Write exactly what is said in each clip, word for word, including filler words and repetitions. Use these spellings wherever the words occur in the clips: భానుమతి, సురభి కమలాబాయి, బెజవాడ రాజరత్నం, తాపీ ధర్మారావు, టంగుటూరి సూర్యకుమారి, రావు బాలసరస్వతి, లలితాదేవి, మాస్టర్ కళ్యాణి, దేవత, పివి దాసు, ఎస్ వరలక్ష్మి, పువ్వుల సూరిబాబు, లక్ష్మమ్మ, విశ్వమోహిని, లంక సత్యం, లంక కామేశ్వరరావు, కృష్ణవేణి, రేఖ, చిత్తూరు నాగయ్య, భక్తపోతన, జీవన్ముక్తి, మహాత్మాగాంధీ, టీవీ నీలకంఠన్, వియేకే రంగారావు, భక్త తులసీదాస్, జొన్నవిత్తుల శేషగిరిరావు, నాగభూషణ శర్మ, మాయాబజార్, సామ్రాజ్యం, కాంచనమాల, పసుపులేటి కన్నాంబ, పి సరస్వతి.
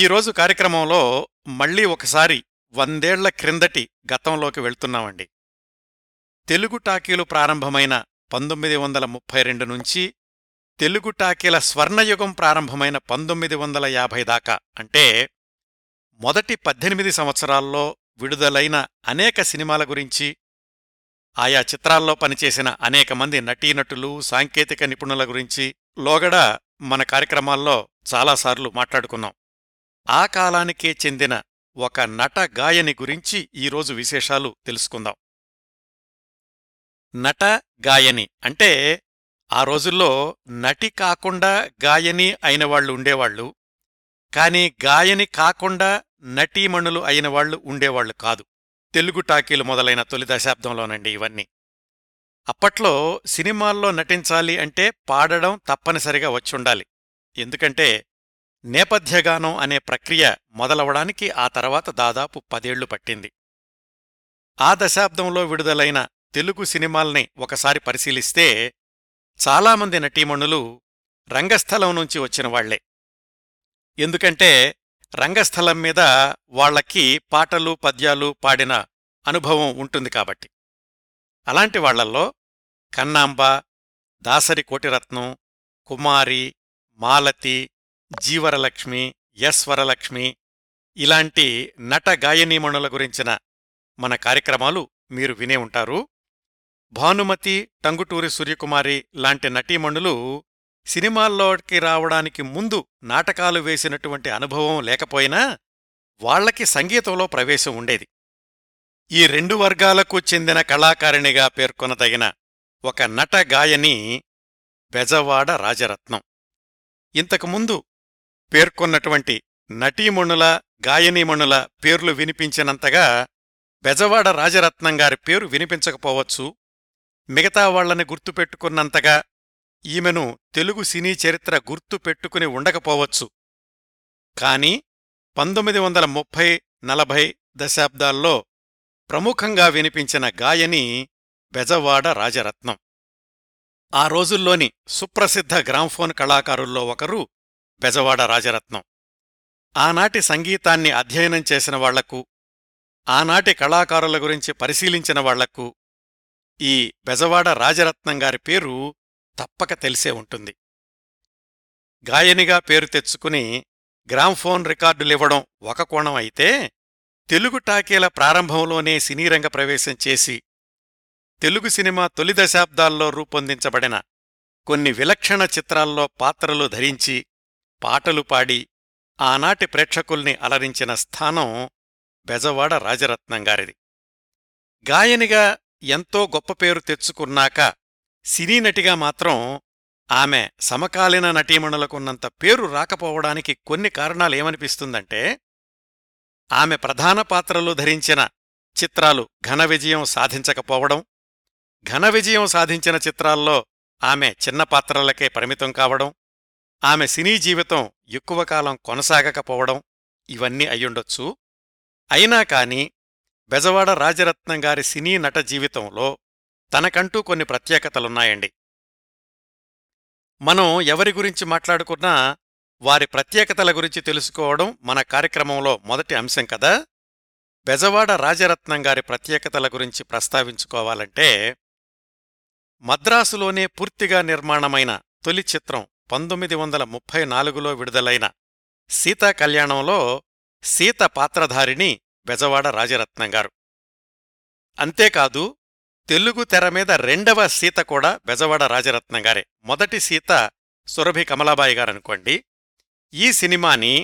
ఈరోజు కార్యక్రమంలో మళ్లీ ఒకసారి వందేళ్ల క్రిందటి గతంలోకి వెళ్తున్నామండి. తెలుగు టాకీలు ప్రారంభమైన పంతొమ్మిది వందల ముప్పై రెండు నుంచి తెలుగు టాకీల స్వర్ణయుగం ప్రారంభమైన పంతొమ్మిది వందల యాభై దాకా, అంటే మొదటి పద్దెనిమిది సంవత్సరాల్లో విడుదలైన అనేక సినిమాల గురించి, ఆయా చిత్రాల్లో పనిచేసిన అనేక మంది నటీనటులు, సాంకేతిక నిపుణుల గురించి లోగడ మన కార్యక్రమాల్లో చాలాసార్లు మాట్లాడుకున్నాం. ఆ కాలానికే చెందిన ఒక నట గాయని గురించి ఈరోజు విశేషాలు తెలుసుకుందాం. నట గాయని అంటే ఆ రోజుల్లో నటి కాకుండా గాయని అయినవాళ్లు ఉండేవాళ్లు, కాని గాయని కాకుండా నటీమణులు అయినవాళ్లు ఉండేవాళ్లు కాదు. తెలుగు టాకీలు మొదలైన తొలి దశాబ్దంలోనండి ఇవన్నీ. అప్పట్లో సినిమాల్లో నటించాలి అంటే పాడడం తప్పనిసరిగా వచ్చుండాలి, ఎందుకంటే నేపథ్యగానం అనే ప్రక్రియ మొదలవడానికి ఆ తర్వాత దాదాపు పదేళ్లు పట్టింది. ఆ దశాబ్దంలో విడుదలైన తెలుగు సినిమాల్ని ఒకసారి పరిశీలిస్తే చాలామంది నటీమణులు రంగస్థలం నుంచి వచ్చిన వాళ్లే. ఎందుకంటే రంగస్థలం మీద వాళ్లకి పాటలు పద్యాలు పాడిన అనుభవం ఉంటుంది కాబట్టి. అలాంటి వాళ్లల్లో కన్నాంబ, దాసరి కోటిరత్నం, కుమారి, మాలతి, జీవరలక్ష్మి, ఎస్ వరలక్ష్మి ఇలాంటి నట గాయనీమణుల గురించిన మన కార్యక్రమాలు మీరు వినే ఉంటారు. భానుమతి, టంగుటూరి సూర్యకుమారి లాంటి నటీమణులు సినిమాల్లోకి రావడానికి ముందు నాటకాలు వేసినటువంటి అనుభవం లేకపోయినా వాళ్లకి సంగీతంలో ప్రవేశం ఉండేది. ఈ రెండు వర్గాలకు చెందిన కళాకారిణిగా పేర్కొనదగిన ఒక నట గాయని బెజవాడ రాజరత్నం. ఇంతకుముందు పేర్కొన్నటువంటి నటీమణుల గాయనీమణుల పేర్లు వినిపించినంతగా బెజవాడ రాజరత్నంగారి పేరు వినిపించకపోవచ్చు. మిగతా వాళ్లని గుర్తుపెట్టుకున్నంతగా ఈమెను తెలుగు సినీ చరిత్ర గుర్తుపెట్టుకుని ఉండకపోవచ్చు. కాని పంతొమ్మిది వందల ముప్పై నలభై దశాబ్దాల్లో ప్రముఖంగా వినిపించిన గాయని బెజవాడ రాజరత్నం. ఆ రోజుల్లోని సుప్రసిద్ధ గ్రామ్ఫోన్ కళాకారుల్లో ఒకరు బెజవాడ రాజరత్నం. ఆనాటి సంగీతాన్ని అధ్యయనం చేసిన వాళ్లకు, ఆనాటి కళాకారుల గురించి పరిశీలించిన వాళ్లకు ఈ బెజవాడ రాజరత్నంగారి పేరు తప్పక తెలిసే ఉంటుంది. గాయనిగా పేరు తెచ్చుకుని గ్రామ్ఫోన్ రికార్డులివ్వడం ఒక కోణం అయితే, తెలుగు టాకీల ప్రారంభంలోనే సినీరంగ ప్రవేశం చేసి తెలుగు సినిమా తొలి దశాబ్దాల్లో రూపొందించబడిన కొన్ని విలక్షణ చిత్రాల్లో పాత్రలు ధరించి పాటలు పాడి ఆనాటి ప్రేక్షకుల్ని అలరించిన స్థానం బెజవాడ రాజరత్నంగారిది. గాయనిగా ఎంతో గొప్ప పేరు తెచ్చుకున్నాక సినీ నటిగా మాత్రం ఆమె సమకాలీన నటీమణులకున్నంత పేరు రాకపోవడానికి కొన్ని కారణాలేమనిపిస్తుందంటే, ఆమె ప్రధాన పాత్రలు ధరించిన చిత్రాలు ఘన విజయం సాధించకపోవడం, ఘన విజయం సాధించిన చిత్రాల్లో ఆమె చిన్న పాత్రలకే పరిమితం కావడం, ఆమె సినీ జీవితం ఎక్కువ కాలం కొనసాగకపోవడం ఇవన్నీ అయ్యుండొచ్చు. అయినా కాని బెజవాడ రాజరత్నంగారి సినీ నట జీవితంలో తనకంటూ కొన్ని ప్రత్యేకతలున్నాయండి. మనం ఎవరి గురించి మాట్లాడుకున్నా వారి ప్రత్యేకతల గురించి తెలుసుకోవడం మన కార్యక్రమంలో మొదటి అంశం కదా. బెజవాడ రాజరత్నంగారి ప్రత్యేకతల గురించి ప్రస్తావించుకోవాలంటే, మద్రాసులోనే పూర్తిగా నిర్మాణమైన తొలి చిత్రం పంతొమ్మిది వందల ముప్పై నాలుగులో విడుదలైన సీతాకల్యాణంలో సీత పాత్రధారిణి బెజవాడ రాజరత్నంగారు. అంతేకాదు, తెలుగు తెర మీద రెండవ సీత కూడా బెజవాడ రాజరత్నంగారే. మొదటి సీత సురభి కమలాబాయి గారనుకోండి. ఈ సినిమాని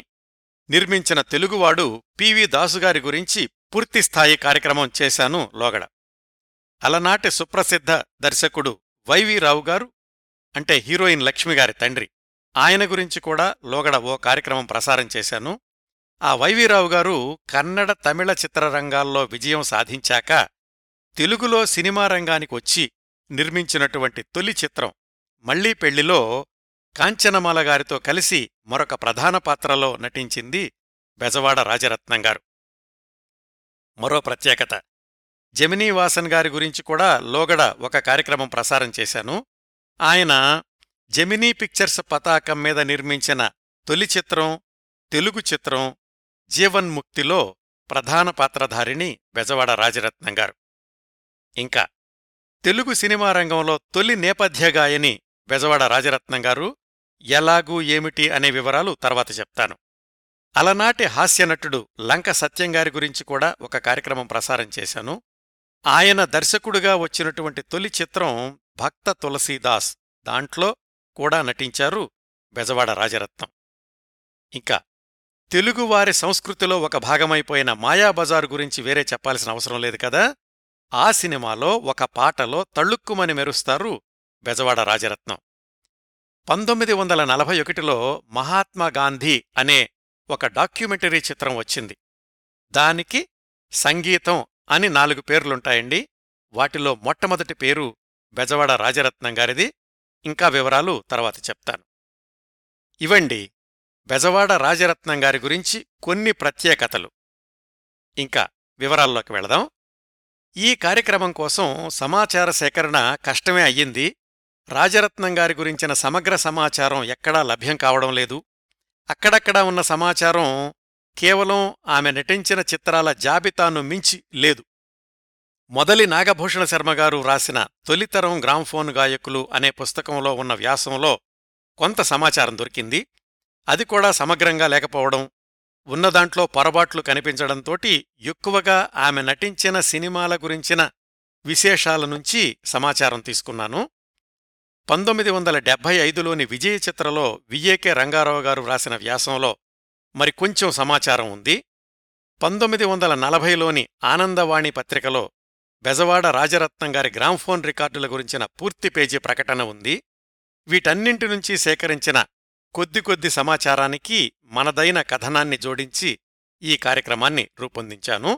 నిర్మించిన తెలుగువాడు పివి దాసు గారి గురించి పూర్తిస్థాయి కార్యక్రమం చేశాను లోగడ. అలనాటి సుప్రసిద్ధ దర్శకుడు వైవీ రావు గారు, అంటే హీరోయిన్ లక్ష్మిగారి తండ్రి, ఆయన గురించి కూడా లోగడ ఓ కార్యక్రమం ప్రసారం చేశాను. ఆ వైవీరావు గారు కన్నడ తమిళ చిత్రరంగాల్లో విజయం సాధించాక తెలుగులో సినిమా రంగానికి వచ్చి నిర్మించినటువంటి తొలి చిత్రం మళ్లీ పెళ్లిలో కాంచనమాల గారితో కలిసి మరొక ప్రధాన పాత్రలో నటించింది బెజవాడ రాజరత్నంగారు. మరో ప్రత్యేకత, జెమినీ వాసన్ గారి గురించి కూడా లోగడ ఒక కార్యక్రమం ప్రసారం చేశాను. ఆయన జెమినీ పిక్చర్స్ పతాకం మీద నిర్మించిన తొలి చిత్రం తెలుగు చిత్రం జీవన్ముక్తిలో ప్రధాన పాత్రధారిణి బెజవాడ రాజరత్నం గారు. ఇంకా తెలుగు సినిమా రంగంలో తొలి నేపథ్యగాయని బెజవాడ రాజరత్నం గారు ఎలాగూ ఏమిటి అనే వివరాలు తర్వాత చెప్తాను. అలనాటి హాస్యనటుడు లంక సత్యం గారి గురించి కూడా ఒక కార్యక్రమం ప్రసారం చేశాను. ఆయన దర్శకుడుగా వచ్చినటువంటి తొలి చిత్రం భక్త తులసీదాస్, దాంట్లో కూడా నటించారు బెజవాడ రాజరత్నం. ఇంకా తెలుగువారి సంస్కృతిలో ఒక భాగమైపోయిన మాయాబజార్ గురించి వేరే చెప్పాల్సిన అవసరం లేదు కదా. ఆ సినిమాలో ఒక పాటలో తళ్ళుక్కుమని మెరుస్తారు బెజవాడ రాజరత్నం. పంతొమ్మిది వందల నలభై ఒకటిలో మహాత్మాగాంధీ అనే ఒక డాక్యుమెంటరీ చిత్రం వచ్చింది. దానికి సంగీతం అని నాలుగు పేర్లుంటాయండి. వాటిలో మొట్టమొదటి పేరు బెజవాడ రాజరత్నం గారిది. ఇంకా వివరాలు తర్వాత చెప్తాను. ఇవండి బెజవాడ రాజరత్నం గారి గురించి కొన్ని ప్రత్యేకతలు. ఇంకా వివరాల్లోకి వెళదాం. ఈ కార్యక్రమం కోసం సమాచార సేకరణ కష్టమే అయ్యింది. రాజరత్నం గారి గురించిన సమగ్ర సమాచారం ఎక్కడా లభ్యం కావడం లేదు. అక్కడక్కడా ఉన్న సమాచారం కేవలం ఆమె నటించిన చిత్రాల జాబితాను మించి లేదు. మొదలి నాగభూషణ శర్మ గారు రాసిన తొలితరం గ్రామ్ఫోన్ గాయకులు అనే పుస్తకంలో ఉన్న వ్యాసంలో కొంత సమాచారం దొరికింది. అది కూడా సమగ్రంగా లేకపోవడం, ఉన్నదాంట్లో పొరపాట్లు కనిపించడంతోటి ఎక్కువగా ఆమె నటించిన సినిమాల గురించిన విశేషాల నుంచి సమాచారం తీసుకున్నాను. పంతొమ్మిది వందల డెబ్భై ఐదులోని విజయ చిత్రలో వియేకే రంగారావు గారు రాసిన వ్యాసంలో మరికొంచెం సమాచారం ఉంది. పంతొమ్మిది వందల నలభైలోని ఆనందవాణి పత్రికలో బెజవాడ రాజరత్నం గారి గ్రామ్ఫోన్ రికార్డుల గురించిన పూర్తి పేజీ ప్రకటన ఉంది. వీటన్నింటి నుంచి సేకరించిన కొద్ది కొద్ది సమాచారానికి మనదైన కథనాన్ని జోడించి ఈ కార్యక్రమాన్ని రూపొందించాను.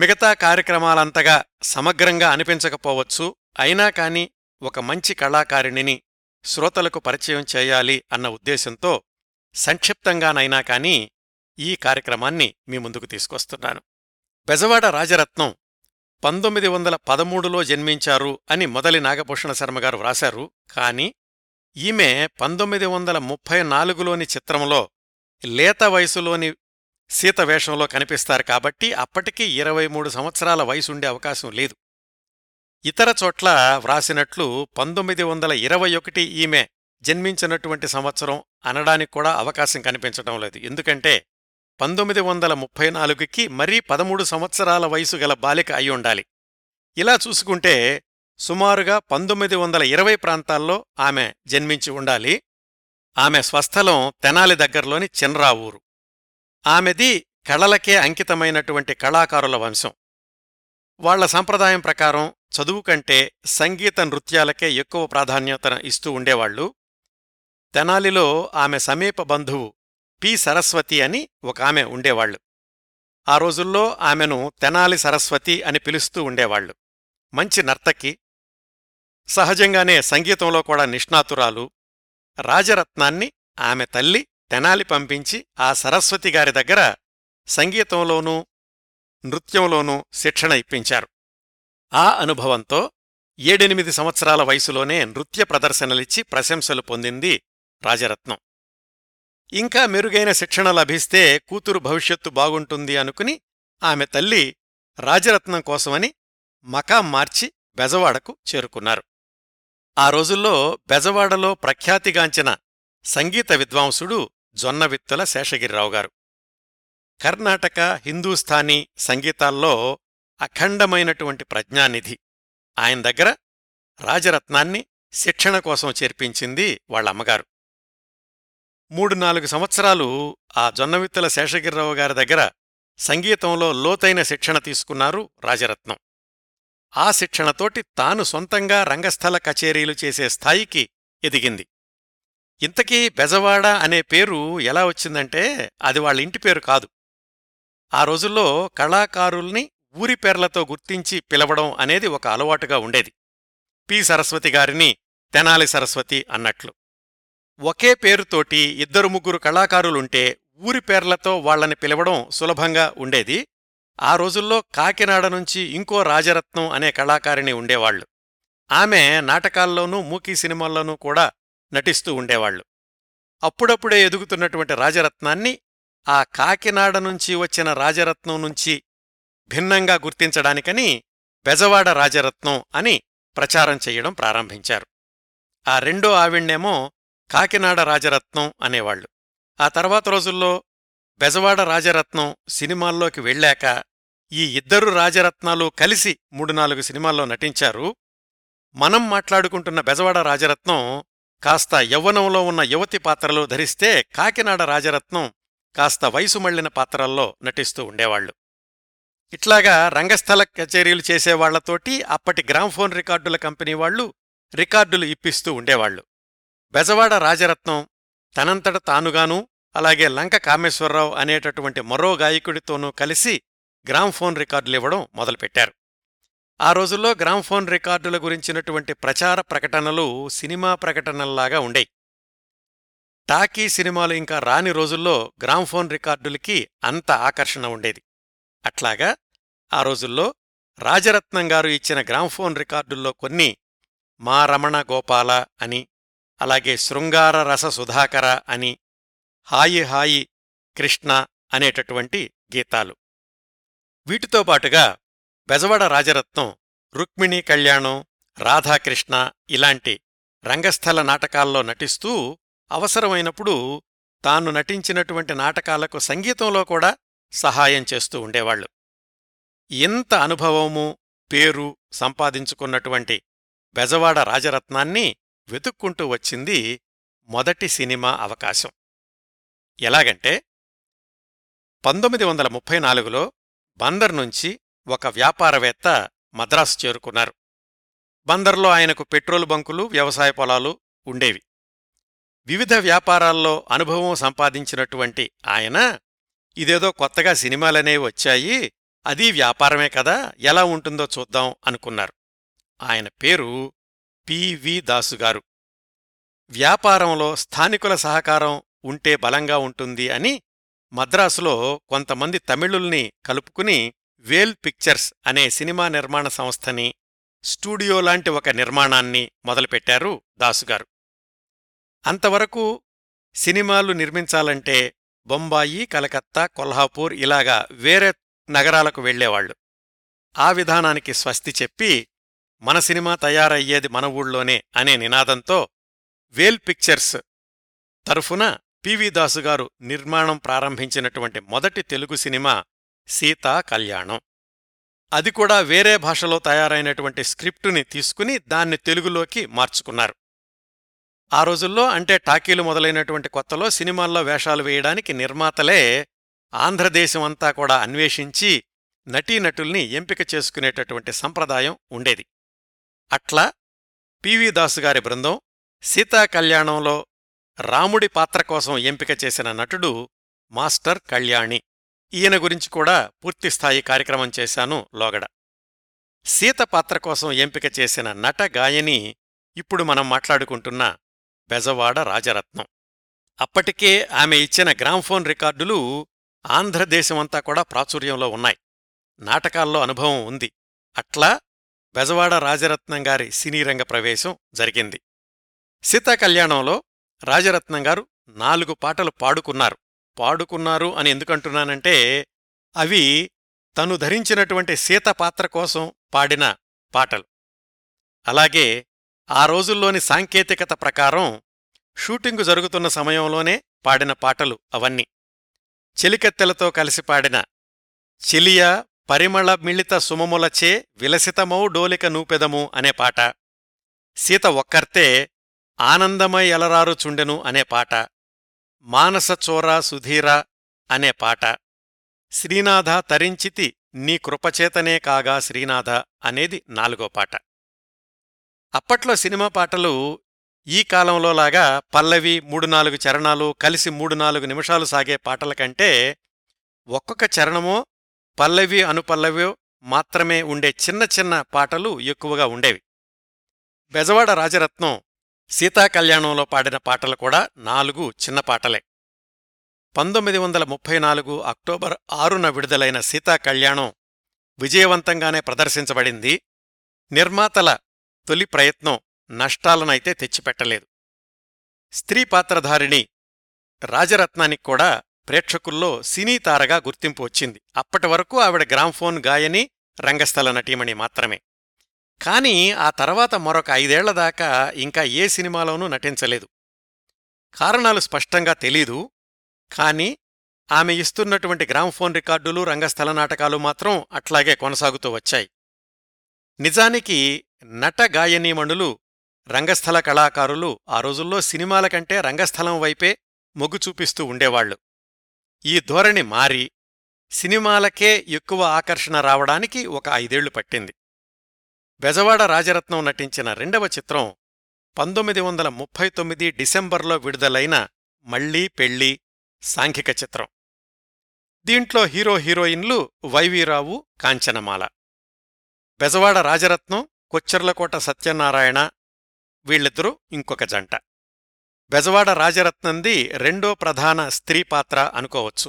మిగతా కార్యక్రమాలంతగా సమగ్రంగా అనిపించకపోవచ్చు, అయినా కాని ఒక మంచి కళాకారిణిని శ్రోతలకు పరిచయం చేయాలి అన్న ఉద్దేశంతో సంక్షిప్తంగానైనా కాని ఈ కార్యక్రమాన్ని మీ ముందుకు తీసుకొస్తున్నాను. బెజవాడ రాజరత్నం పంతొమ్మిది వందల పదమూడులో జన్మించారు అని మొదలి నాగభూషణ శర్మ గారు వ్రాశారు. కాని ఈమె పంతొమ్మిది వందల ముప్పై నాలుగులోని చిత్రంలో లేత వయసులోని సీతవేషంలో కనిపిస్తారు. కాబట్టి అప్పటికీ ఇరవై మూడు సంవత్సరాల వయసుండే అవకాశం లేదు. ఇతర చోట్ల వ్రాసినట్లు పంతొమ్మిది వందల ఇరవై ఒకటి ఈమె జన్మించినటువంటి సంవత్సరం అనడానికి కూడా అవకాశం కనిపించడం లేదు. ఎందుకంటే పంతొమ్మిది వందల ముప్పై నాలుగుకి మరీ పదమూడు సంవత్సరాల వయసు గల బాలిక అయి ఉండాలి. ఇలా చూసుకుంటే సుమారుగా పంతొమ్మిది వందల ఇరవై ప్రాంతాల్లో ఆమె జన్మించి ఉండాలి. ఆమె స్వస్థలం తెనాలి దగ్గరలోని చిన్రావూరు. ఆమెది కళలకే అంకితమైనటువంటి కళాకారుల వంశం. వాళ్ల సంప్రదాయం ప్రకారం చదువు కంటే సంగీత నృత్యాలకే ఎక్కువ ప్రాధాన్యతను ఇస్తూ ఉండేవాళ్లు. తెనాలిలో ఆమె సమీప బంధువు పి సరస్వతి అని ఒక ఆమె ఉండేవాళ్లు. ఆ రోజుల్లో ఆమెను తెనాలి సరస్వతి అని పిలుస్తూ ఉండేవాళ్లు. మంచి నర్తకి, సహజంగానే సంగీతంలో కూడా నిష్ణాతురాలు. రాజరత్నాన్ని ఆమె తల్లి తెనాలి పంపించి ఆ సరస్వతిగారి దగ్గర సంగీతంలోనూ నృత్యంలోనూ శిక్షణ ఇప్పించారు. ఆ అనుభవంతో ఏడెనిమిది సంవత్సరాల వయసులోనే నృత్య ప్రదర్శనలిచ్చి ప్రశంసలు పొందింది రాజరత్నం. ఇంకా మెరుగైన శిక్షణ లభిస్తే కూతురు భవిష్యత్తు బాగుంటుంది అనుకుని ఆమె తల్లి రాజరత్నం కోసమని మకాం మార్చి బెజవాడకు చేరుకున్నారు. ఆ రోజుల్లో బెజవాడలో ప్రఖ్యాతిగాంచిన సంగీత విద్వాంసుడు జొన్నవిత్తుల శేషగిరిరావు గారు. కర్ణాటక, హిందూస్థానీ సంగీతాల్లో అఖండమైనటువంటి ప్రజ్ఞానిధి. ఆయన దగ్గర రాజరత్నాన్ని శిక్షణ కోసం చేర్పించింది వాళ్లమ్మగారు. మూడు నాలుగు సంవత్సరాలు ఆ జొన్నవిత్తుల శేషగిరిరావు గారి దగ్గర సంగీతంలో లోతైన శిక్షణ తీసుకున్నారు రాజరత్నం. ఆ శిక్షణతోటి తాను సొంతంగా రంగస్థల కచేరీలు చేసే స్థాయికి ఎదిగింది. ఇంతకీ బెజవాడ అనే పేరు ఎలా వచ్చిందంటే అది వాళ్ళ ఇంటి పేరు కాదు. ఆ రోజుల్లో కళాకారుల్ని ఊరి పేర్లతో గుర్తించి పిలవడం అనేది ఒక అలవాటుగా ఉండేది. పి సరస్వతి గారిని తెనాలి సరస్వతి అన్నట్లు. ఒకే పేరుతోటి ఇద్దరు ముగ్గురు కళాకారులుంటే ఊరి పేర్లతో వాళ్లని పిలవడం సులభంగా ఉండేది. ఆ రోజుల్లో కాకినాడ నుంచి ఇంకో రాజరత్నం అనే కళాకారిణి ఉండేవాళ్లు. ఆమె నాటకాల్లోనూ మూకీ సినిమాల్లోనూ కూడా నటిస్తూ ఉండేవాళ్లు. అప్పుడప్పుడే ఎదుగుతున్నటువంటి రాజరత్నాన్ని ఆ కాకినాడ నుంచి వచ్చిన రాజరత్నం నుంచి భిన్నంగా గుర్తించడానికని బెజవాడ రాజరత్నం అని ప్రచారం చెయ్యడం ప్రారంభించారు. ఆ రెండో ఆవిణ్ణేమో కాకినాడ రాజరత్నం అనేవాళ్లు. ఆ తర్వాత రోజుల్లో బెజవాడ రాజరత్నం సినిమాల్లోకి వెళ్ళాక ఈ ఇద్దరు రాజరత్నాలు కలిసి మూడు నాలుగు సినిమాల్లో నటించారు. మనం మాట్లాడుకుంటున్న బెజవాడ రాజరత్నం కాస్త యవ్వనంలో ఉన్న యువతి పాత్రలు ధరిస్తే, కాకినాడ రాజరత్నం కాస్త వయసు మళ్లిన పాత్రల్లో నటిస్తూ ఉండేవాళ్లు. ఇట్లాగా రంగస్థల కచేరీలు చేసేవాళ్లతోటి అప్పటి గ్రామ్ఫోన్ రికార్డుల కంపెనీ వాళ్లు రికార్డులు ఇప్పిస్తూ ఉండేవాళ్లు. బెజవాడ రాజరత్నం తనంతట తానుగానూ అలాగే లంక కామేశ్వరరావు అనేటటువంటి మరో గాయకుడితోనూ కలిసి గ్రామ్ఫోన్ రికార్డులివ్వడం మొదలుపెట్టారు. ఆ రోజుల్లో గ్రామ్ఫోన్ రికార్డుల గురించినటువంటి ప్రచార ప్రకటనలు సినిమా ప్రకటనల్లాగా ఉండేవి. టాకీ సినిమాలు ఇంకా రాని రోజుల్లో గ్రామ్ఫోన్ రికార్డులకి అంత ఆకర్షణ ఉండేది. అట్లాగా ఆ రోజుల్లో రాజరత్నం గారు ఇచ్చిన గ్రామ్ఫోన్ రికార్డుల్లో కొన్ని మా రమణ గోపాల అని, అలాగే శృంగార రస సుధాకర అని, హాయి హాయి కృష్ణ అనేటటువంటి గీతాలు. వీటితో పాటుగా బెజవాడ రాజరత్నం రుక్మిణీ కళ్యాణం, రాధాకృష్ణ ఇలాంటి రంగస్థల నాటకాల్లో నటిస్తూ అవసరమైనప్పుడు తాను నటించినటువంటి నాటకాలకు సంగీతంలో కూడా సహాయం చేస్తూ ఉండేవాళ్లు. ఇంత అనుభవము పేరు సంపాదించుకున్నటువంటి బెజవాడ రాజరత్నాన్ని వెతుక్కుంటూ వచ్చింది మొదటి సినిమా అవకాశం. ఎలాగంటే పంతొమ్మిది వందల ముప్పై నాలుగులో బందర్ నుంచి ఒక వ్యాపారవేత్త మద్రాసు చేరుకున్నారు. బందర్లో ఆయనకు పెట్రోల్ బంకులు, వ్యవసాయ పొలాలు ఉండేవి. వివిధ వ్యాపారాల్లో అనుభవం సంపాదించినటువంటి ఆయన, ఇదేదో కొత్తగా సినిమాలనేవి వచ్చాయి, అదీ వ్యాపారమే కదా, ఎలా ఉంటుందో చూద్దాం అనుకున్నారు. ఆయన పేరు పివి దాసు గారు. వ్యాపారంలో స్థానికుల సహకారం ఉంటే బలంగా ఉంటుంది అని మద్రాసులో కొంతమంది తమిళుల్ని కలుపుకుని వెల్ పిక్చర్స్ అనే సినిమా నిర్మాణ సంస్థని, స్టూడియోలాంటి ఒక నిర్మాణాన్ని మొదలుపెట్టారు దాసుగారు. అంతవరకు సినిమాలు నిర్మించాలంటే బొంబాయి, కలకత్తా, కొల్హాపూర్ ఇలాగా వేరే నగరాలకు వెళ్లేవాళ్లు. ఆ విధానానికి స్వస్తి చెప్పి మన సినిమా తయారయ్యేది మన ఊళ్ళోనే అనే నినాదంతో వెల్ పిక్చర్స్ తరఫున పివి దాసుగారు నిర్మాణం ప్రారంభించినటువంటి మొదటి తెలుగు సినిమా సీతాకల్యాణం. అది కూడా వేరే భాషలో తయారైనటువంటి స్క్రిప్టుని తీసుకుని దాన్ని తెలుగులోకి మార్చుకున్నారు. ఆ రోజుల్లో అంటే టాకీలు మొదలైనటువంటి కొత్తలో సినిమాల్లో వేషాలు వేయడానికి నిర్మాతలే ఆంధ్రదేశమంతా కూడా అన్వేషించి నటీనటుల్ని ఎంపిక చేసుకునేటటువంటి సంప్రదాయం ఉండేది. అట్లా పివి దాసుగారి బృందం సీతాకల్యాణంలో రాముడి పాత్ర కోసం ఎంపిక చేసిన నటుడు మాస్టర్ కళ్యాణి. ఈయన గురించి కూడా పూర్తిస్థాయి కార్యక్రమం చేశాను లోగడ. సీత పాత్ర కోసం ఎంపిక చేసిన నట గాయని ఇప్పుడు మనం మాట్లాడుకుంటున్న బెజవాడ రాజరత్నం. అప్పటికే ఆమె ఇచ్చిన గ్రామ్ఫోన్ రికార్డులు ఆంధ్రదేశమంతా కూడా ప్రాచుర్యంలో ఉన్నాయి. నాటకాల్లో అనుభవం ఉంది. అట్లా బెజవాడ రాజరత్నం గారి సినీరంగ ప్రవేశం జరిగింది. సీతాకల్యాణంలో రాజరత్నం గారు నాలుగు పాటలు పాడుకున్నారు. పాడుకున్నారు అని ఎందుకంటున్నానంటే అవి తను ధరించినటువంటి సీత పాత్ర కోసం పాడిన పాటలు. అలాగే ఆ రోజుల్లోని సాంకేతికత ప్రకారం షూటింగు జరుగుతున్న సమయంలోనే పాడిన పాటలు అవన్నీ. చెలికత్తెలతో కలిసి పాడిన చెలియా పరిమళ మిళిత సుమములచే విలసితమౌ డోలిక నూపెదము అనే పాట, సీత ఒక్కర్తే ఆనందమై ఎలరారు చుండెను అనే పాట, మానస చోరా సుధీరా అనే పాట, శ్రీనాథ తరించితి నీ కృపచేతనే కాగా శ్రీనాథ అనేది నాలుగో పాట. అప్పట్లో సినిమా పాటలు ఈ కాలంలోలాగా పల్లవి మూడు నాలుగు చరణాలు కలిసి మూడు నాలుగు నిమిషాలు సాగే పాటల కంటే ఒక్కొక్క చరణమో పల్లవి అనుపల్లవో మాత్రమే ఉండే చిన్న చిన్న పాటలు ఎక్కువగా ఉండేవి. బెజవాడ రాజరత్నం సీతాకల్యాణంలో పాడిన పాటలు కూడా నాలుగు చిన్న పాటలే. పంతొమ్మిది వందల ముప్పై నాలుగు అక్టోబర్ ఆరున విడుదలైన సీతాకల్యాణం విజయవంతంగానే ప్రదర్శించబడింది. నిర్మాతల తొలి ప్రయత్నం నష్టాలనైతే తెచ్చిపెట్టలేదు. స్త్రీ పాత్రధారిణి రాజరత్నానికి కూడా ప్రేక్షకుల్లో సినీ తారగా గుర్తింపు వచ్చింది. అప్పటి వరకు ఆవిడ గ్రామ్ఫోన్ గాయని, రంగస్థల నటీమణి మాత్రమే. కానీ ఆ తర్వాత మరొక ఐదేళ్ల దాకా ఇంకా ఏ సినిమాలోనూ నటించలేదు. కారణాలు స్పష్టంగా తెలీదు. కానీ ఆమె ఇస్తున్నటువంటి గ్రామ్ఫోన్ రికార్డులు, రంగస్థల నాటకాలు మాత్రం అట్లాగే కొనసాగుతూ వచ్చాయి. నిజానికి నట గాయనీమణులు, రంగస్థల కళాకారులు ఆ రోజుల్లో సినిమాల కంటే రంగస్థలం వైపే మొగ్గు చూపిస్తూ ఉండేవాళ్లు. ఈ ధోరణి మారి సినిమాలకే ఎక్కువ ఆకర్షణ రావడానికి ఒక ఐదేళ్లు పట్టింది. బెజవాడ రాజరత్నం నటించిన రెండవ చిత్రం పంతొమ్మిది వందల ముప్పై తొమ్మిది డిసెంబర్లో విడుదలైన మళ్లీ పెళ్లి సాంఘిక చిత్రం. దీంట్లో హీరో హీరోయిన్లు వైవీ రావు, కాంచనమాల. బెజవాడ రాజరత్నం, కొచ్చెర్లకోట సత్యనారాయణ వీళ్ళిద్దరూ ఇంకొక జంట. బెజవాడ రాజరత్నంది రెండో ప్రధాన స్త్రీ పాత్ర అనుకోవచ్చు.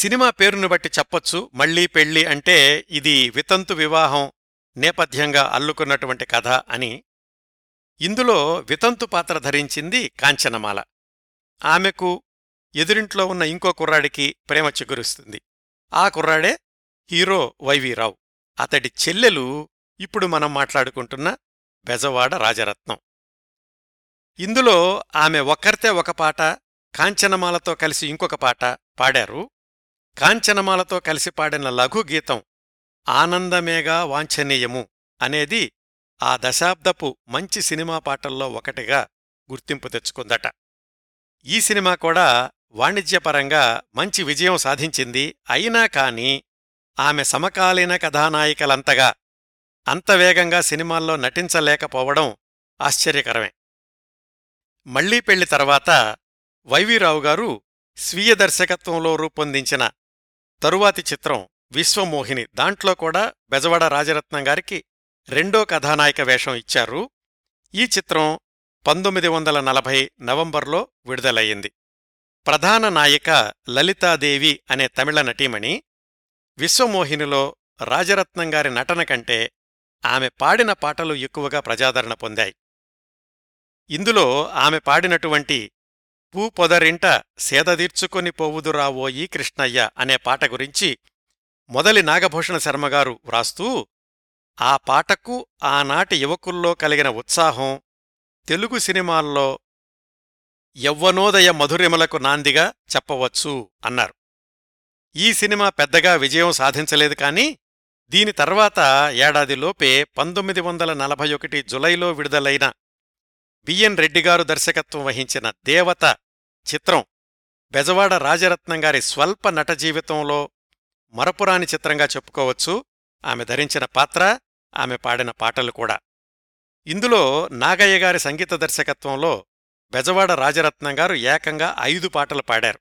సినిమా పేరును బట్టి చెప్పొచ్చు, మళ్లీ పెళ్లి అంటే ఇది వితంతు వివాహం నేపథ్యంగా అల్లుకున్నటువంటి కథ అని. ఇందులో వితంతు పాత్ర ధరించింది కాంచనమాల. ఆమెకు ఎదురింట్లో ఉన్న ఇంకో కుర్రాడికి ప్రేమ చిగురుస్తుంది. ఆ కుర్రాడే హీరో వైవీరావు, అతడి చెల్లెలు ఇప్పుడు మనం మాట్లాడుకుంటున్న బెజవాడ రాజరత్నం. ఇందులో ఆమె ఒక్కరితే ఒక పాట, కాంచనమాలతో కలిసి ఇంకొక పాట పాడారు. కాంచనమాలతో కలిసి పాడిన లఘు గీతం ఆనందమేగా వాంఛనీయము అనేది ఆ దశాబ్దపు మంచి సినిమా పాటల్లో ఒకటిగా గుర్తింపు తెచ్చుకుందట. ఈ సినిమా కూడా వాణిజ్యపరంగా మంచి విజయం సాధించింది. అయినా కానీ ఆమె సమకాలీన కథానాయికలంతగా అంత వేగంగా సినిమాల్లో నటించలేకపోవడం ఆశ్చర్యకరమే. మళ్లీ పెళ్లి తర్వాత వైవీరావు గారు స్వీయ దర్శకత్వంలో రూపొందించిన తరువాతి చిత్రం విశ్వమోహిని, దాంట్లో కూడా బెజవాడ రాజరత్నం గారికి రెండో కథానాయిక వేషం ఇచ్చారు. ఈ చిత్రం పంతొమ్మిది వందల నలభై నవంబర్లో విడుదలయ్యింది. ప్రధాన నాయిక లలితాదేవి అనే తమిళ నటీమణి. విశ్వమోహినిలో రాజరత్నం గారి నటన కంటే ఆమె పాడిన పాటలు ఎక్కువగా ప్రజాదరణ పొందాయి. ఇందులో ఆమె పాడినటువంటి పూ పొదరింట సేదదీర్చుకొని పోవుదురావోయి కృష్ణయ్య అనే పాట గురించి మొదలి నాగభూషణ శర్మగారు వ్రాస్తూ, ఆ పాటకు ఆనాటి యువకుల్లో కలిగిన ఉత్సాహం తెలుగు సినిమాల్లో యవ్వనోదయ మధురిమలకు నాందిగా చెప్పవచ్చు అన్నారు. ఈ సినిమా పెద్దగా విజయం సాధించలేదు. కానీ దీని తర్వాత ఏడాదిలోపే పంతొమ్మిది వందల నలభై ఒకటి జులైలో విడుదలైన బిఎన్ రెడ్డిగారు దర్శకత్వం వహించిన దేవత చిత్రం బెజవాడ రాజరత్నంగారి స్వల్ప నట జీవితంలో మరపురాని చిత్రంగా చెప్పుకోవచ్చు. ఆమె ధరించిన పాత్ర, ఆమె పాడిన పాటలు కూడా. ఇందులో నాగయ్య గారి సంగీత దర్శకత్వంలో బెజవాడ రాజరత్నం గారు ఏకంగా ఐదు పాటలు పాడారు.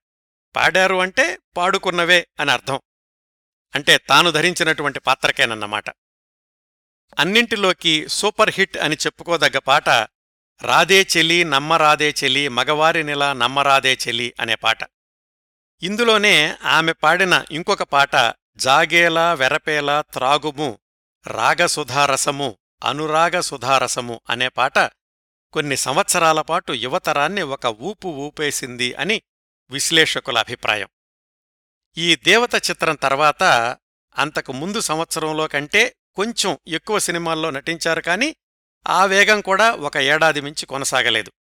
పాడారు అంటే పాడుకున్నవే అని అర్థం, అంటే తాను ధరించినటువంటి పాత్రకేనన్నమాట. అన్నింటిలోకి సూపర్ హిట్ అని చెప్పుకోదగ్గ పాట రాదే చెలి నమ్మరాదే చెలి మగవారినిలా నమ్మరాదే చెలి అనే పాట. ఇందులోనే ఆమె పాడిన ఇంకొక పాట జాగేలా వెరపేలా త్రాగుము రాగసుధారసము అనురాగసుధారసము అనే పాట కొన్ని సంవత్సరాల పాటు యువతరాన్ని ఒక ఊపు ఊపేసింది అని విశ్లేషకుల అభిప్రాయం. ఈ దేవత చిత్రం తర్వాత అంతకు ముందు సంవత్సరంలో కంటే కొంచెం ఎక్కువ సినిమాల్లో నటించారు. కానీ ఆ వేగం కూడా ఒక ఏడాది మించి కొనసాగలేదు.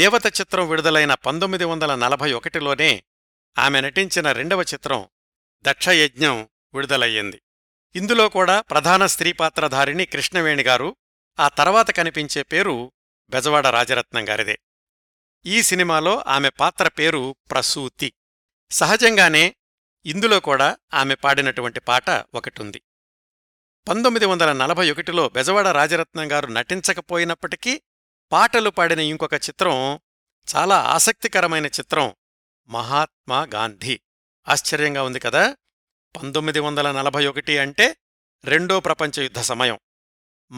దేవత చిత్రం విడుదలైన పంతొమ్మిది వందల నలభై ఒకటిలోనే ఆమె నటించిన రెండవ చిత్రం దక్షయజ్ఞం విడుదలయ్యింది. ఇందులో కూడా ప్రధాన స్త్రీ పాత్రధారిణి కృష్ణవేణి గారు. ఆ తర్వాత కనిపించే పేరు బెజవాడ రాజరత్నం గారిదే. ఈ సినిమాలో ఆమె పాత్ర పేరు ప్రసూతి. సహజంగానే ఇందులో కూడా ఆమె పాడినటువంటి పాట ఒకటుంది. పంతొమ్మిది వందల నలభై ఒకటిలో బెజవాడ రాజరత్నం గారు నటించకపోయినప్పటికీ పాటలు పాడిన ఇంకొక చిత్రం చాలా ఆసక్తికరమైన చిత్రం మహాత్మాగాంధీ. ఆశ్చర్యంగా ఉంది కదా, పంతొమ్మిది వందల నలభై ఒకటి అంటే రెండో ప్రపంచ యుద్ధ సమయం.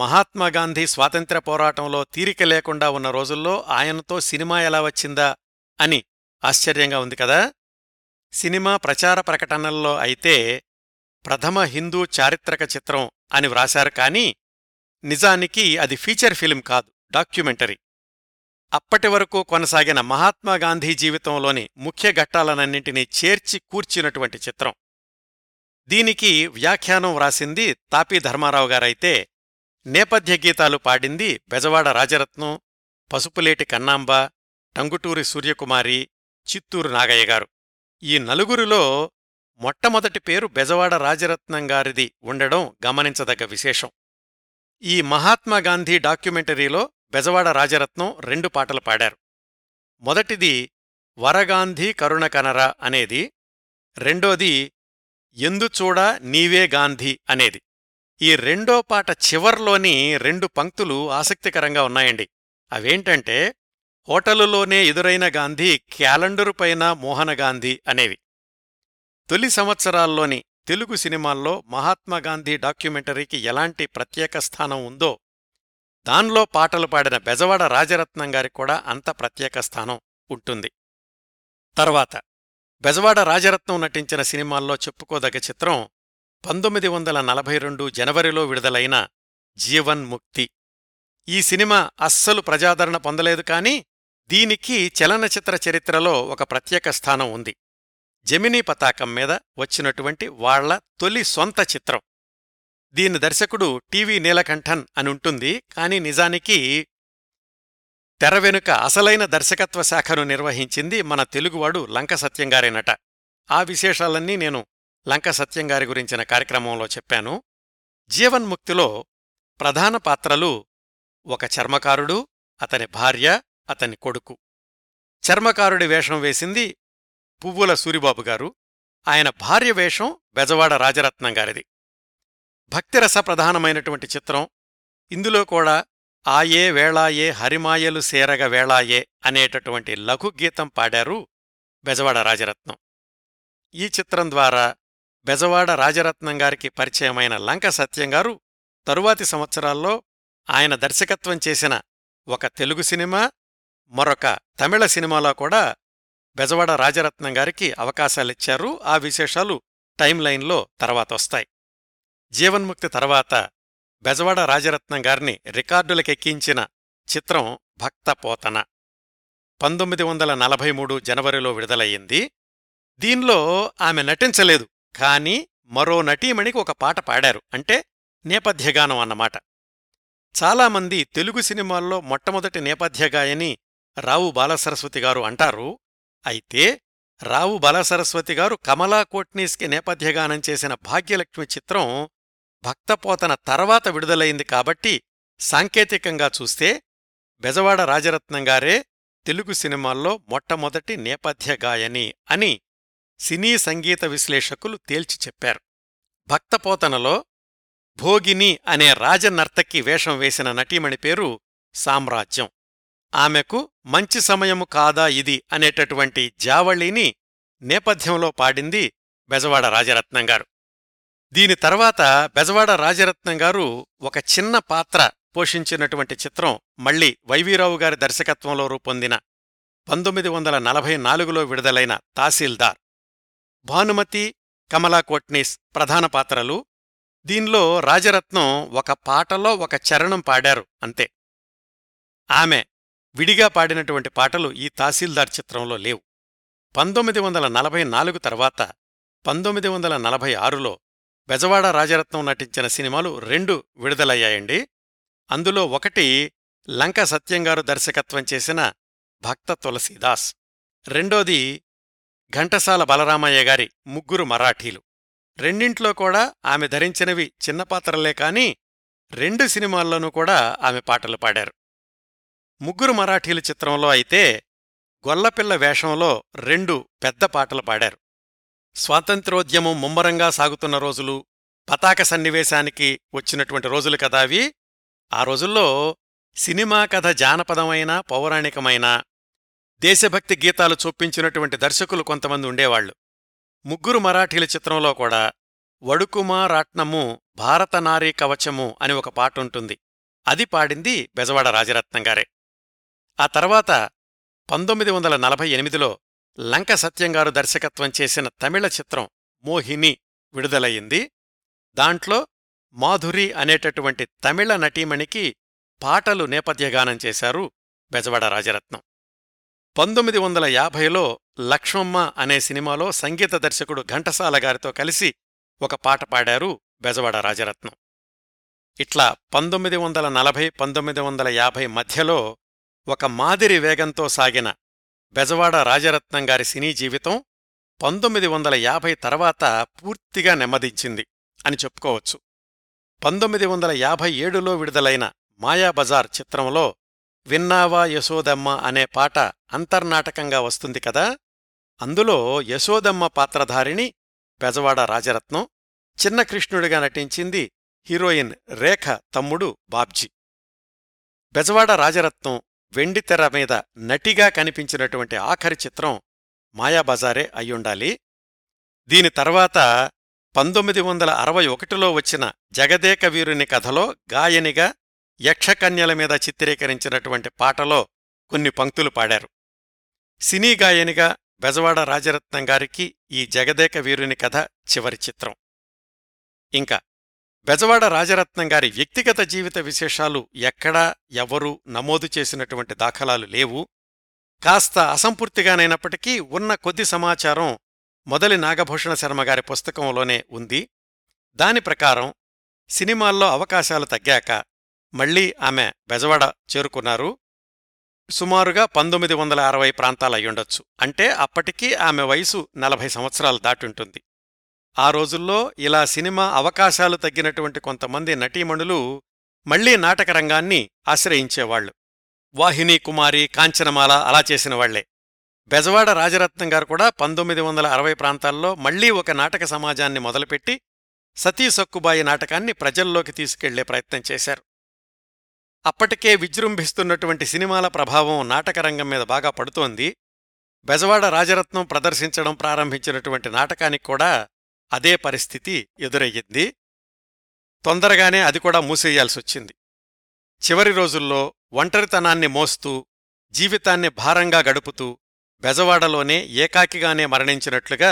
మహాత్మాగాంధీ స్వాతంత్ర్య పోరాటంలో తీరిక లేకుండా ఉన్న రోజుల్లో ఆయనతో సినిమా ఎలా వచ్చిందా అని ఆశ్చర్యంగా ఉంది కదా. సినిమా ప్రచార ప్రకటనల్లో అయితే ప్రథమ హిందూ చారిత్రక చిత్రం అని వ్రాశారు. కానీ నిజానికి అది ఫీచర్ ఫిల్మ్ కాదు, డాక్యుమెంటరీ. అప్పటి వరకు కొనసాగిన మహాత్మాగాంధీ జీవితంలోని ముఖ్య ఘట్టాలనన్నింటినీ చేర్చి కూర్చినటువంటి చిత్రం. దీనికి వ్యాఖ్యానం వ్రాసింది తాపీ ధర్మారావు గారైతే, నేపథ్య గీతాలు పాడింది బెజవాడ రాజరత్నం, పసుపులేటి కన్నాంబ, టంగుటూరి సూర్యకుమారి, చిత్తూరు నాగయ్య గారు. ఈ నలుగురిలో మొట్టమొదటి పేరు బెజవాడ రాజరత్నం గారిది ఉండడం గమనించదగ్గ విశేషం. ఈ మహాత్మాగాంధీ డాక్యుమెంటరీలో బెజవాడ రాజరత్నం రెండు పాటలు పాడారు. మొదటిది వరగాంధీ కరుణ కనరా అనేది, రెండోది ఎందుచూడా నీవే గాంధీ అనేది. ఈ రెండో పాట చివర్లోని రెండు పంక్తులు ఆసక్తికరంగా ఉన్నాయండి. అవేంటంటే, హోటలులోనే ఎదురైన గాంధీ క్యాలెండరుపైన మోహనగాంధీ అనేవి. తొలి సంవత్సరాల్లోని తెలుగు సినిమాల్లో మహాత్మాగాంధీ డాక్యుమెంటరీకి ఎలాంటి ప్రత్యేక స్థానం ఉందో, దాన్లో పాటలు పాడిన బెజవాడ రాజరత్నం గారికి కూడా అంత ప్రత్యేక స్థానం ఉంటుంది. తర్వాత బెజవాడ రాజరత్నం నటించిన సినిమాల్లో చెప్పుకోదగ్గ చిత్రం పంతొమ్మిది వందల నలభై రెండు జనవరిలో విడుదలైన జీవన్ముక్తి. ఈ సినిమా అస్సలు ప్రజాదరణ పొందలేదు, కానీ దీనికి చలనచిత్ర చరిత్రలో ఒక ప్రత్యేక స్థానం ఉంది. జెమినీ పతాకం మీద వచ్చినటువంటి వాళ్ల తొలి సొంత చిత్రం. దీని దర్శకుడు టీవీ నీలకంఠన్ అని ఉంటుంది, కానీ నిజానికి తెర వెనుక అసలైన దర్శకత్వ శాఖను నిర్వహించింది మన తెలుగువాడు లంక సత్యం గారేనట. ఆ విశేషాలన్నీ నేను లంక సత్యం గారి గురించిన కార్యక్రమంలో చెప్పాను. జీవన్ముక్తిలో ప్రధాన పాత్రలు ఒక చర్మకారుడు, అతని భార్య, అతని కొడుకు. చర్మకారుడి వేషం వేసింది పువ్వుల సూరిబాబు గారు, ఆయన భార్య వేషం బెజవాడ రాజరత్నం గారిది. భక్తిరస ప్రధానమైనటువంటి చిత్రం. ఇందులో కూడా ఆయే వేళాయే హరిమాయలు సేరగ వేళాయే అనేటటువంటి లఘుగీతం పాడారు బెజవాడ రాజరత్నం. ఈ చిత్రం ద్వారా బెజవాడ రాజరత్నం గారికి పరిచయమైన లంక సత్యం గారు తరువాతి సంవత్సరాల్లో ఆయన దర్శకత్వం చేసిన ఒక తెలుగు సినిమా, మరొక తమిళ సినిమాలో కూడా బెజవాడ రాజరత్నం గారికి అవకాశాలిచ్చారు. ఆ విశేషాలు టైమ్లైన్లో తర్వాతొస్తాయి. జీవన్ముక్తి తర్వాత బెజవాడ రాజరత్నం గారిని రికార్డులకెక్కించిన చిత్రం భక్తపోతన. పంతొమ్మిది వందల నలభై మూడు జనవరిలో విడుదలయ్యింది. దీనిలో ఆమె నటించలేదు, కానీ మరో నటీమణికి ఒక పాట పాడారు, అంటే నేపథ్యగానం అన్నమాట. చాలామంది తెలుగు సినిమాల్లో మొట్టమొదటి నేపథ్యగాయని రావు బాలసరస్వతి గారు అంటారు. అయితే రావు బాలసరస్వతి గారు కమలా కోట్నీస్కి నేపథ్యగానం చేసిన భాగ్యలక్ష్మి చిత్రం భక్తపోతన తర్వాత విడుదలైంది. కాబట్టి సాంకేతికంగా చూస్తే బెజవాడ రాజరత్నం గారే తెలుగు సినిమాల్లో మొట్టమొదటి నేపథ్యగాయని అని సినీ సంగీత విశ్లేషకులు తేల్చి చెప్పారు. భక్తపోతనలో భోగిని అనే రాజనర్తకి వేషం వేసిన నటీమణి పేరు సామ్రాజ్యం. ఆమెకు మంచి సమయము కాదా ఇది అనేటటువంటి జావళీని నేపథ్యంలో పాడింది బెజవాడ రాజరత్నం గారు. దీని తర్వాత బెజవాడ రాజరత్నం గారు ఒక చిన్న పాత్ర పోషించినటువంటి చిత్రం మళ్లీ వైవీ రావు గారి దర్శకత్వంలో రూపొందిన పంతొమ్మిది వందల నలభై నాలుగులో విడుదలైన తహసీల్దార్. భానుమతి, కమలా కోట్నీస్ ప్రధాన పాత్రలు. దీనిలో రాజరత్నం ఒక పాటలో ఒక చరణం పాడారు, అంతే. ఆమె విడిగా పాడినటువంటి పాటలు ఈ తహసీల్దార్ చిత్రంలో లేవు. పంతొమ్మిది వందల నలభై నాలుగు తర్వాత పంతొమ్మిది వందల నలభై ఆరులో బెజవాడ రాజరత్నం నటించిన సినిమాలు రెండు విడుదలయ్యాయండి. అందులో ఒకటి లంక సత్యంగారు దర్శకత్వం చేసిన భక్త తులసీదాస్, రెండోది ఘంటసాల బలరామయ్య గారి ముగ్గురు మరాఠీలు. రెండింట్లో కూడా ఆమె ధరించినవి చిన్న పాత్రలే, కానీ రెండు సినిమాల్లోనూ కూడా ఆమె పాటలు పాడారు. ముగ్గురు మరాఠీలు చిత్రంలో అయితే గొల్లపిల్ల వేషంలో రెండు పెద్ద పాటలు పాడారు. స్వాతంత్ర్యోద్యమం ముమ్మరంగా సాగుతున్న రోజులు, పతాక సన్నివేశానికి వచ్చినటువంటి రోజులు కదా అవి. ఆ రోజుల్లో సినిమా కథ జానపదమైనా పౌరాణికమైనా దేశభక్తి గీతాలు చొప్పించినటువంటి దర్శకులు కొంతమంది ఉండేవాళ్లు. ముగ్గురు మరాఠీల చిత్రంలో కూడా వడుకుమా రాట్నము భారతనారీ కవచము అని ఒక పాటుంటుంది, అది పాడింది బెజవాడ రాజరత్నం గారే. ఆ తర్వాత పంతొమ్మిది వందల నలభై ఎనిమిదిలో లంక సత్యంగారు దర్శకత్వం చేసిన తమిళ చిత్రం మోహిని విడుదలయ్యింది. దాంట్లో మాధురి అనేటటువంటి తమిళ నటీమణికి పాటలు నేపథ్యగానం చేశారు బెజవాడ రాజరత్నం. పంతొమ్మిది వందల యాభైలో లక్ష్మమ్మ అనే సినిమాలో సంగీత దర్శకుడు ఘంటసాల గారితో కలిసి ఒక పాట పాడారు బెజవాడ రాజరత్నం. ఇట్లా పంతొమ్మిది వందల నలభై పంతొమ్మిది వందల యాభై మధ్యలో ఒక మాదిరి వేగంతో సాగిన బెజవాడ రాజరత్నం గారి సినీ జీవితం పంతొమ్మిది వందల యాభై తర్వాత పూర్తిగా నెమ్మదించింది అని చెప్పుకోవచ్చు. పంతొమ్మిది వందల యాభై ఏడులో విడుదలైన మాయాబజార్ చిత్రంలో విన్నావా యశోదమ్మ అనే పాట అంతర్నాటకంగా వస్తుంది కదా, అందులో యశోదమ్మ పాత్రధారిణి బెజవాడ రాజరత్నం, చిన్న కృష్ణుడిగా నటించింది హీరోయిన్ రేఖ తమ్ముడు బాబ్జీ. బెజవాడ రాజరత్నం వెండితెర మీద నటిగా కనిపించినటువంటి ఆఖరి చిత్రం మాయాబజారే అయ్యుండాలి. దీని తర్వాత పంతొమ్మిది వందల అరవై ఒకటిలో వచ్చిన జగదేక వీరుని కథలో గాయనిగా యక్షకన్యల మీద చిత్రీకరించినటువంటి పాటలో కొన్ని పంక్తులు పాడారు. సినీ గాయనిగా బెజవాడ రాజరత్నం గారికి ఈ జగదేక వీరుని కథ చివరి చిత్రం. ఇంకా బెజవాడ రాజరత్నం గారి వ్యక్తిగత జీవిత విశేషాలు ఎక్కడా ఎవరూ నమోదు చేసినటువంటి దాఖలాలు లేవు. కాస్త అసంపూర్తిగానైనప్పటికీ ఉన్న కొద్ది సమాచారం మొదలి నాగభూషణ శర్మ గారి పుస్తకంలోనే ఉంది. దాని ప్రకారం సినిమాల్లో అవకాశాలు తగ్గాక మళ్లీ ఆమె బెజవాడ చేరుకున్నారు. సుమారుగా పంతొమ్మిది వందల అరవై ప్రాంతాలయ్యుండొచ్చు. అంటే అప్పటికీ ఆమె వయసు నలభై సంవత్సరాలు దాటుంటుంది. ఆ రోజుల్లో ఇలా సినిమా అవకాశాలు తగ్గినటువంటి కొంతమంది నటీమణులు మళ్లీ నాటక రంగాన్ని ఆశ్రయించేవాళ్లు. వాహిని కుమారి, కాంచనమాల అలా చేసినవాళ్లే. బెజవాడ రాజరత్నం గారు కూడా పంతొమ్మిది వందల అరవై ప్రాంతాల్లో మళ్లీ ఒక నాటక సమాజాన్ని మొదలుపెట్టి సతీ సక్కుబాయి నాటకాన్ని ప్రజల్లోకి తీసుకెళ్లే ప్రయత్నం చేశారు. అప్పటికే విజృంభిస్తున్నటువంటి సినిమాల ప్రభావం నాటకరంగం మీద బాగా పడుతోంది. బెజవాడ రాజరత్నం ప్రదర్శించడం ప్రారంభించినటువంటి నాటకానికి కూడా అదే పరిస్థితి ఎదురయ్యింది. తొందరగానే అది కూడా మూసేయాల్సొచ్చింది. చివరి రోజుల్లో ఒంటరితనాన్ని మోస్తూ జీవితాన్ని భారంగా గడుపుతూ బెజవాడలోనే ఏకాకిగానే మరణించినట్లుగా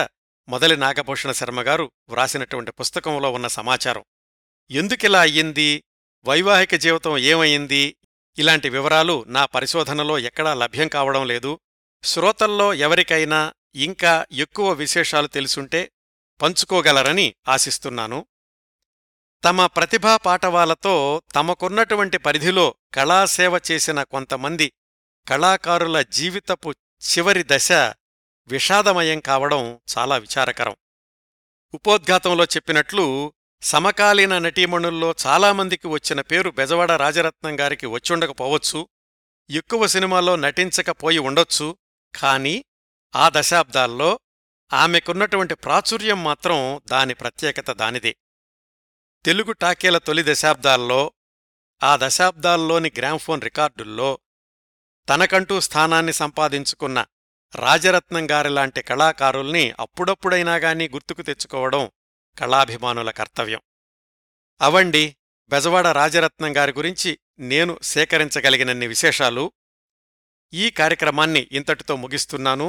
మొదలి నాగభూషణ శర్మగారు వ్రాసినటువంటి పుస్తకంలో ఉన్న సమాచారం. ఎందుకిలా అయ్యింది, వైవాహిక జీవితం ఏమయ్యింది, ఇలాంటి వివరాలు నా పరిశోధనలో ఎక్కడా లభ్యం కావడం లేదు. శ్రోతల్లో ఎవరికైనా ఇంకా ఎక్కువ విశేషాలు తెలుసుంటే పంచుకోగలరని ఆశిస్తున్నాను. తమ ప్రతిభా పాటవాలతో తమకున్నటువంటి పరిధిలో కళాసేవ చేసిన కొంతమంది కళాకారుల జీవితపు చివరి దశ విషాదమయం కావడం చాలా విచారకరం. ఉపోద్ఘాతంలో చెప్పినట్లు సమకాలీన నటీమణుల్లో చాలామందికి వచ్చిన పేరు బెజవాడ రాజరత్నం గారికి వచ్చుండకపోవచ్చు, ఎక్కువ సినిమాల్లో నటించకపోయి ఉండొచ్చు. కానీ ఆ దశాబ్దాల్లో ఆమెకున్నటువంటి ప్రాచుర్యం మాత్రం దాని ప్రత్యేకత దానిదే. తెలుగు టాకీల తొలి దశాబ్దాల్లో, ఆ దశాబ్దాల్లోని గ్రామ్ఫోన్ రికార్డుల్లో తనకంటూ స్థానాన్ని సంపాదించుకున్న రాజరత్నం గారిలాంటి కళాకారుల్ని అప్పుడప్పుడైనాగానీ గుర్తుకు తెచ్చుకోవడం కళాభిమానుల కర్తవ్యం. అవండి బెజవాడ రాజరత్నం గారి గురించి నేను సేకరించగలిగినన్ని విశేషాలు. ఈ కార్యక్రమాన్ని ఇంతటితో ముగిస్తున్నాను.